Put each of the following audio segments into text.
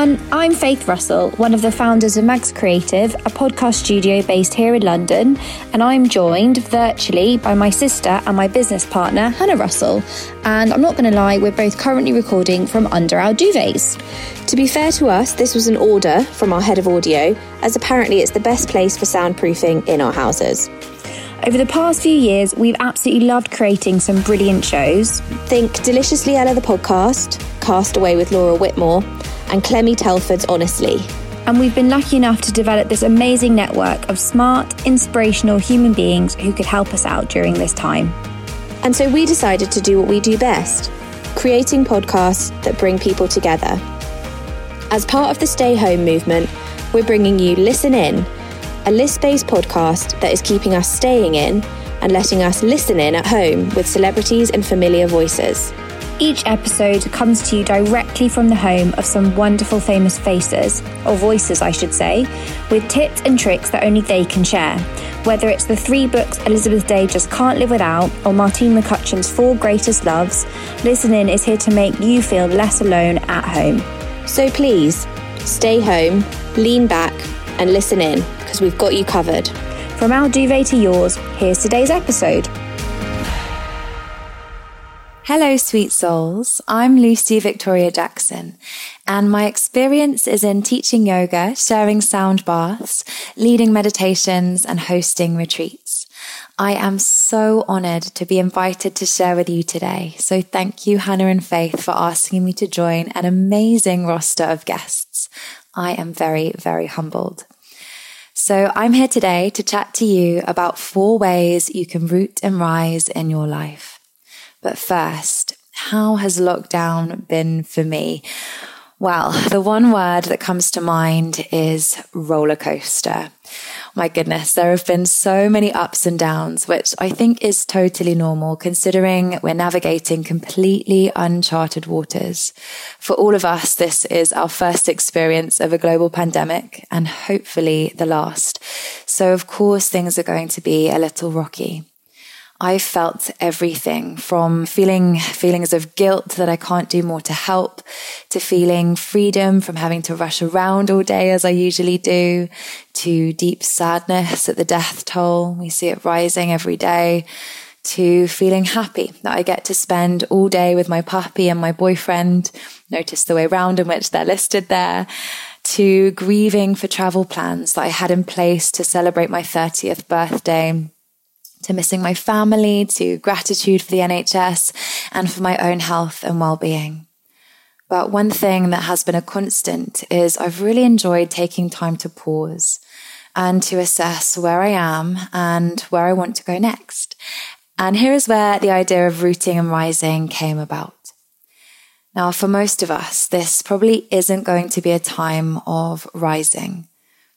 everyone, I'm Faith Russell, one of the founders of Mags Creative, a podcast studio based here in London, and I'm joined virtually by my sister and my business partner, Hannah Russell, and I'm not going to lie, we're both currently recording from under our duvets. To be fair to us, this was an order from our head of audio, as apparently it's the best place for soundproofing in our houses. Over the past few years, we've absolutely loved creating some brilliant shows. Think Deliciously Ella the podcast, Cast Away with Laura Whitmore, and Clemmy Telford's Honestly. And we've been lucky enough to develop this amazing network of smart, inspirational human beings who could help us out during this time. And so we decided to do what we do best, creating podcasts that bring people together. As part of the Stay Home movement, we're bringing you Listen In, a list-based podcast that is keeping us staying in and letting us listen in at home with celebrities and familiar voices. Each episode comes to you directly from the home of some wonderful famous faces, or voices I should say, with tips and tricks that only they can share. Whether it's the 3 books Elizabeth Day just can't live without, or Martine McCutcheon's 4 greatest loves, Listen In is here to make you feel less alone at home. So please, stay home, lean back, and listen in, because we've got you covered. From our duvet to yours, here's today's episode. Hello, sweet souls. I'm Lucy Victoria Jackson, and my experience is in teaching yoga, sharing sound baths, leading meditations, and hosting retreats. I am so honoured to be invited to share with you today, so thank you, Hannah and Faith, for asking me to join an amazing roster of guests. I am very, very humbled. So I'm here today to chat to you about 4 ways you can root and rise in your life. But first, how has lockdown been for me? Well, the one word that comes to mind is roller coaster. My goodness, there have been so many ups and downs, which I think is totally normal considering we're navigating completely uncharted waters. For all of us, this is our first experience of a global pandemic and hopefully the last. So of course, things are going to be a little rocky. I've felt everything from feelings of guilt that I can't do more to help, to feeling freedom from having to rush around all day as I usually do, to deep sadness at the death toll. We see it rising every day, to feeling happy that I get to spend all day with my puppy and my boyfriend. Notice the way round in which they're listed there. To grieving for travel plans that I had in place to celebrate my 30th birthday. To missing my family, to gratitude for the NHS and for my own health and well-being. But one thing that has been a constant is I've really enjoyed taking time to pause and to assess where I am and where I want to go next. And here is where the idea of rooting and rising came about. Now, for most of us, this probably isn't going to be a time of rising.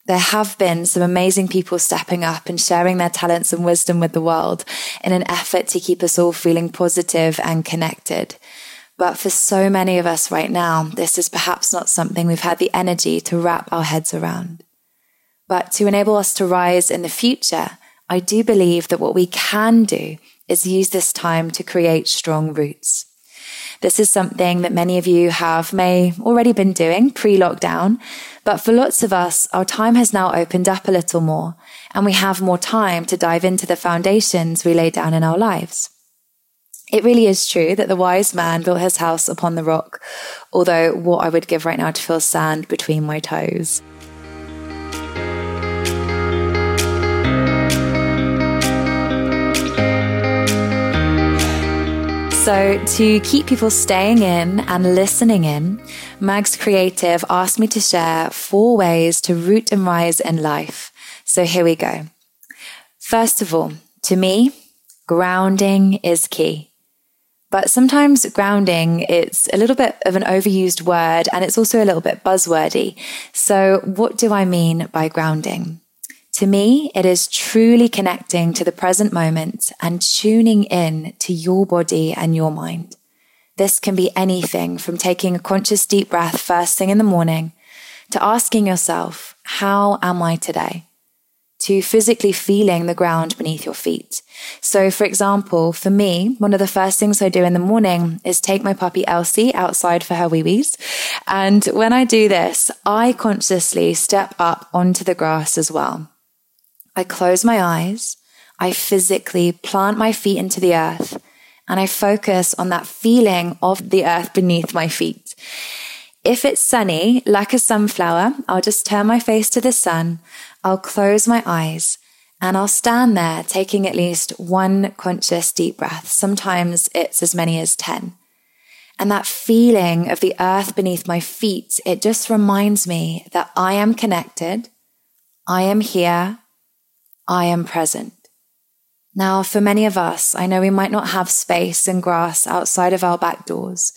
There have been some amazing people stepping up and sharing their talents and wisdom with the world in an effort to keep us all feeling positive and connected. But for so many of us right now, this is perhaps not something we've had the energy to wrap our heads around. But to enable us to rise in the future, I do believe that what we can do is use this time to create strong roots. This is something that many of you have may already been doing pre-lockdown, but for lots of us, our time has now opened up a little more and we have more time to dive into the foundations we lay down in our lives. It really is true that the wise man built his house upon the rock, although what I would give right now to feel sand between my toes. So to keep people staying in and listening in, Mags Creative asked me to share 4 ways to root and rise in life. So here we go. First of all, to me, grounding is key. But sometimes grounding, it's a little bit of an overused word and it's also a little bit buzzwordy. So what do I mean by grounding? To me, it is truly connecting to the present moment and tuning in to your body and your mind. This can be anything from taking a conscious deep breath first thing in the morning to asking yourself, how am I today? to physically feeling the ground beneath your feet. So for example, for me, one of the first things I do in the morning is take my puppy Elsie outside for her wee-wees. And when I do this, I consciously step up onto the grass as well. I close my eyes, I physically plant my feet into the earth, and I focus on that feeling of the earth beneath my feet. If it's sunny, like a sunflower, I'll just turn my face to the sun, I'll close my eyes, and I'll stand there taking at least one conscious deep breath. Sometimes it's as many as 10. And that feeling of the earth beneath my feet, it just reminds me that I am connected, I am here, I am present. Now, for many of us, I know we might not have space and grass outside of our back doors,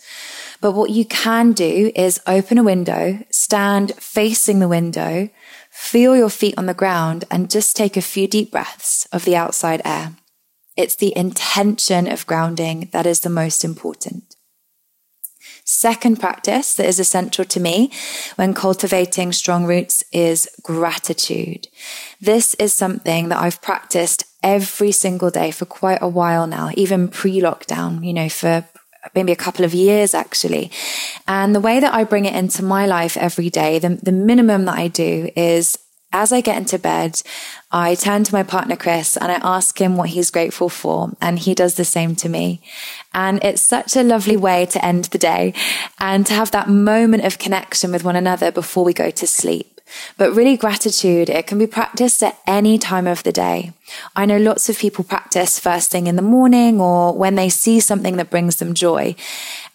but what you can do is open a window, stand facing the window, feel your feet on the ground, and just take a few deep breaths of the outside air. It's the intention of grounding that is the most important. Second practice that is essential to me when cultivating strong roots is gratitude. This is something that I've practiced every single day for quite a while now, even pre-lockdown, for maybe a couple of years actually. And the way that I bring it into my life every day, the minimum that I do is as I get into bed, I turn to my partner, Chris, and I ask him what he's grateful for. And he does the same to me. And it's such a lovely way to end the day and to have that moment of connection with one another before we go to sleep. But really, gratitude, it can be practiced at any time of the day. I know lots of people practice first thing in the morning or when they see something that brings them joy.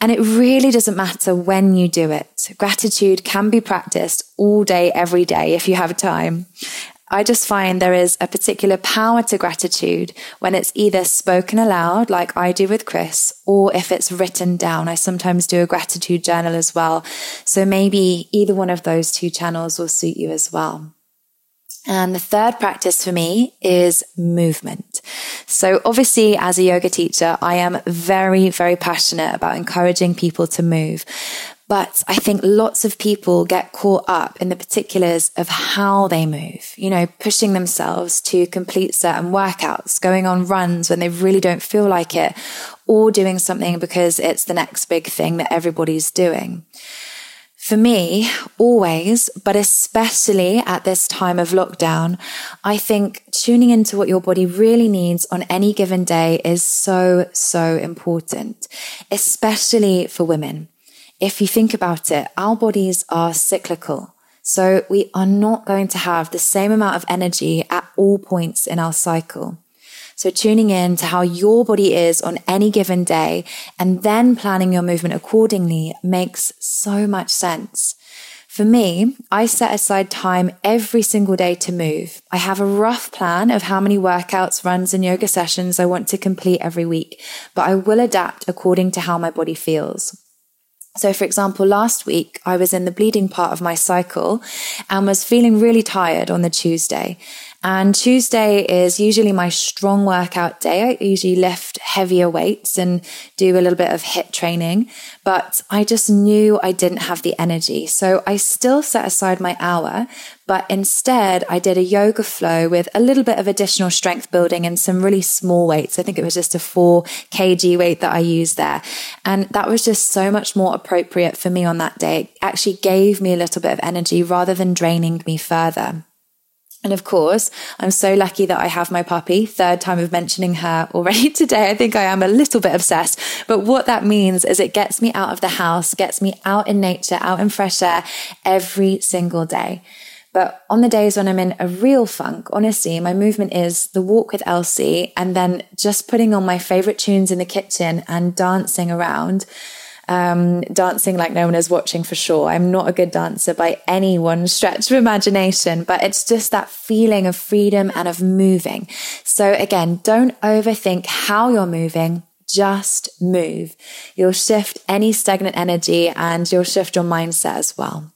And it really doesn't matter when you do it. Gratitude can be practiced all day, every day, if you have time. I just find there is a particular power to gratitude when it's either spoken aloud, like I do with Chris, or if it's written down. I sometimes do a gratitude journal as well. So maybe either one of those two channels will suit you as well. And the third practice for me is movement. So obviously, as a yoga teacher, I am very, very passionate about encouraging people to move. But I think lots of people get caught up in the particulars of how they move, pushing themselves to complete certain workouts, going on runs when they really don't feel like it, or doing something because it's the next big thing that everybody's doing. For me, always, but especially at this time of lockdown, I think tuning into what your body really needs on any given day is so, so important, especially for women. If you think about it, our bodies are cyclical. So we are not going to have the same amount of energy at all points in our cycle. So tuning in to how your body is on any given day and then planning your movement accordingly makes so much sense. For me, I set aside time every single day to move. I have a rough plan of how many workouts, runs, and yoga sessions I want to complete every week, but I will adapt according to how my body feels. So for example, last week, I was in the bleeding part of my cycle and was feeling really tired on the Tuesday. And Tuesday is usually my strong workout day. I usually lift heavier weights and do a little bit of HIIT training, but I just knew I didn't have the energy. So I still set aside my hour, but instead I did a yoga flow with a little bit of additional strength building and some really small weights. I think it was just a 4 kg weight that I used there. And that was just so much more appropriate for me on that day. It actually gave me a little bit of energy rather than draining me further. And of course, I'm so lucky that I have my puppy. Third time of mentioning her already today. I think I am a little bit obsessed. But what that means is it gets me out of the house, gets me out in nature, out in fresh air every single day. But on the days when I'm in a real funk, honestly, my movement is the walk with Elsie and then just putting on my favorite tunes in the kitchen and dancing around. Dancing like no one is watching for sure. I'm not a good dancer by anyone's stretch of imagination, but it's just that feeling of freedom and of moving. So again, don't overthink how you're moving, just move. You'll shift any stagnant energy and you'll shift your mindset as well.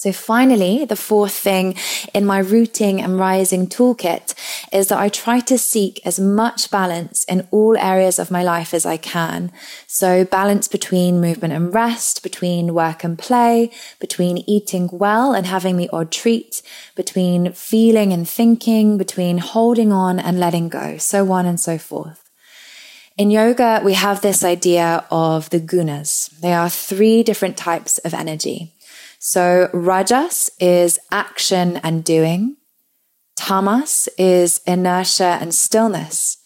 So finally, the fourth thing in my rooting and rising toolkit is that I try to seek as much balance in all areas of my life as I can. So balance between movement and rest, between work and play, between eating well and having the odd treat, between feeling and thinking, between holding on and letting go, so on and so forth. In yoga, we have this idea of the gunas. They are three different types of energy. So rajas is action and doing, tamas is inertia and stillness,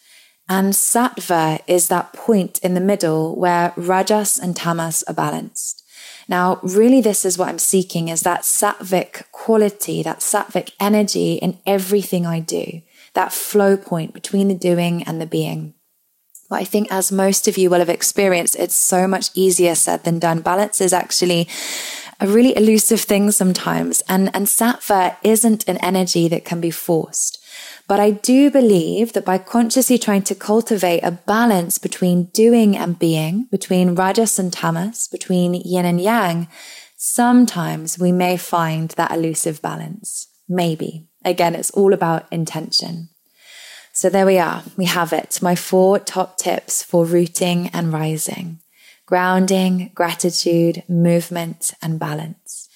and sattva is that point in the middle where rajas and tamas are balanced. Now, really this is what I'm seeking, is that sattvic quality, that sattvic energy in everything I do, that flow point between the doing and the being. But I think as most of you will have experienced, it's so much easier said than done. Balance is actually a really elusive thing sometimes. And sattva isn't an energy that can be forced. But I do believe that by consciously trying to cultivate a balance between doing and being, between rajas and tamas, between yin and yang, sometimes we may find that elusive balance. Maybe. Again, it's all about intention. So there we are. We have it. My four top tips for rooting and rising. Grounding, gratitude, movement, and balance.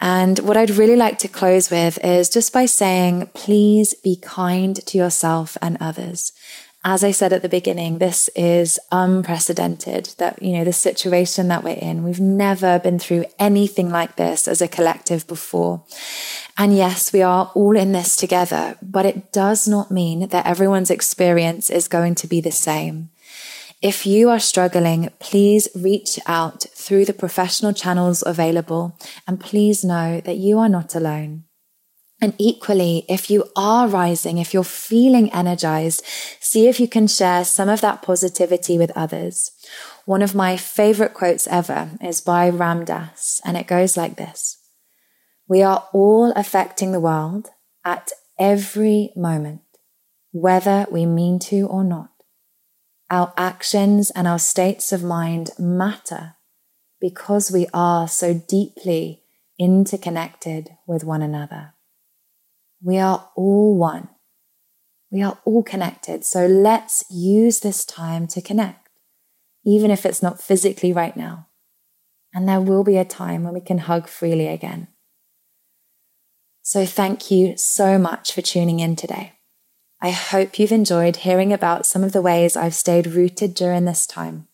And what I'd really like to close with is just by saying, please be kind to yourself and others. As I said at the beginning, this is unprecedented, that, you know, the situation that we're in. We've never been through anything like this as a collective before. And yes, we are all in this together, but it does not mean that everyone's experience is going to be the same. If you are struggling, please reach out through the professional channels available, and please know that you are not alone. And equally, if you are rising, if you're feeling energized, see if you can share some of that positivity with others. One of my favorite quotes ever is by Ram Dass, and it goes like this: "We are all affecting the world at every moment, whether we mean to or not. Our actions and our states of mind matter because we are so deeply interconnected with one another." We are all one. We are all connected. So let's use this time to connect, even if it's not physically right now. And there will be a time when we can hug freely again. So thank you so much for tuning in today. I hope you've enjoyed hearing about some of the ways I've stayed rooted during this time.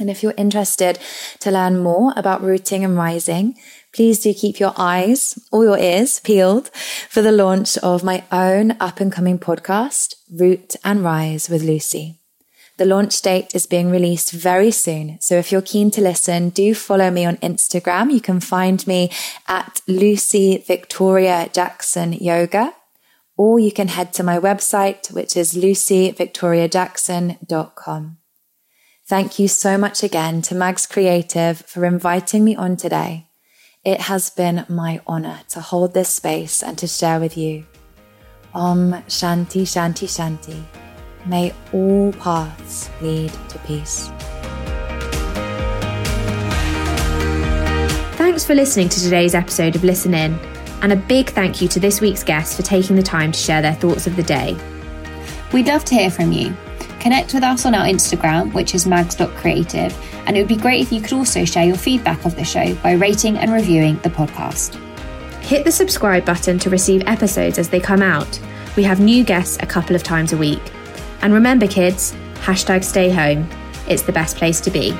And if you're interested to learn more about rooting and rising, please do keep your eyes or your ears peeled for the launch of my own up-and-coming podcast, Root and Rise with Lucy. The launch date is being released very soon, so if you're keen to listen, do follow me on Instagram. You can find me at Lucy Victoria Jackson Yoga. Or you can head to my website, which is lucyvictoriajackson.com. Thank you so much again to Mags Creative for inviting me on today. It has been my honor to hold this space and to share with you. Om Shanti Shanti Shanti. May all paths lead to peace. Thanks for listening to today's episode of Listen In. And a big thank you to this week's guest for taking the time to share their thoughts of the day. We'd love to hear from you. Connect with us on our Instagram, which is mags.creative, and it would be great if you could also share your feedback of the show by rating and reviewing the podcast. Hit the subscribe button to receive episodes as they come out. We have new guests a couple of times a week. And remember, kids, #stayhome. It's the best place to be.